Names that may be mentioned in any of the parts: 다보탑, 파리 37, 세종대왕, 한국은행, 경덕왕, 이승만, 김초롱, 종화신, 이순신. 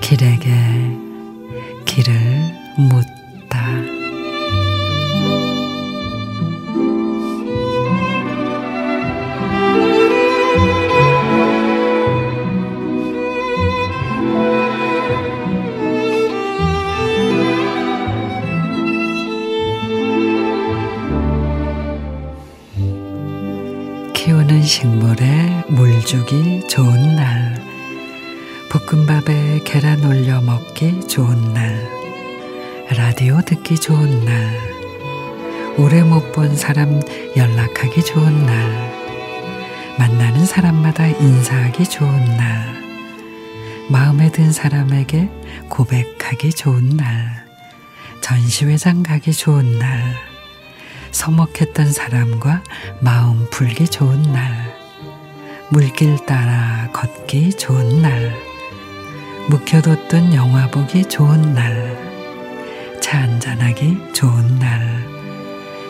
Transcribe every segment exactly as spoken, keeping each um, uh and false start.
길에게 길을 묻다. 키우는 식물에 물 주기 좋은 날, 볶음밥에 계란 올려 먹기 좋은 날, 라디오 듣기 좋은 날, 오래 못 본 사람 연락하기 좋은 날, 만나는 사람마다 인사하기 좋은 날, 마음에 든 사람에게 고백하기 좋은 날, 전시회장 가기 좋은 날, 서먹했던 사람과 마음 풀기 좋은 날, 물길 따라 걷기 좋은 날, 묵혀뒀던 영화 보기 좋은 날, 차 한잔하기 좋은 날,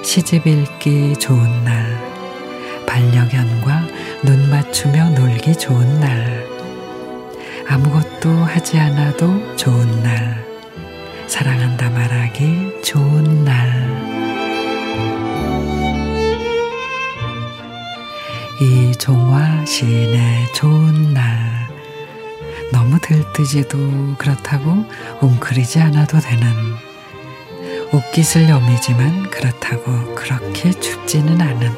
시집 읽기 좋은 날, 반려견과 눈 맞추며 놀기 좋은 날, 아무것도 하지 않아도 좋은 날, 사랑한다 말하기 좋은 날. 이 종화신의 좋은 날, 너무 들뜨지도 그렇다고 웅크리지 않아도 되는, 옷깃을 여미지만 그렇다고 그렇게 춥지는 않은,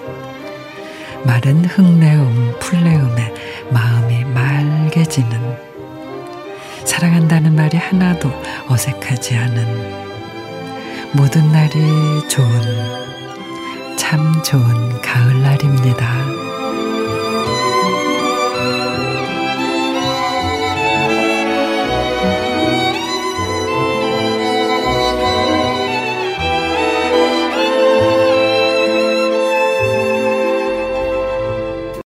마른 흙내음 풀내음에 마음이 맑게 지는, 사랑한다는 말이 하나도 어색하지 않은, 모든 날이 좋은, 참 좋은 가을날입니다.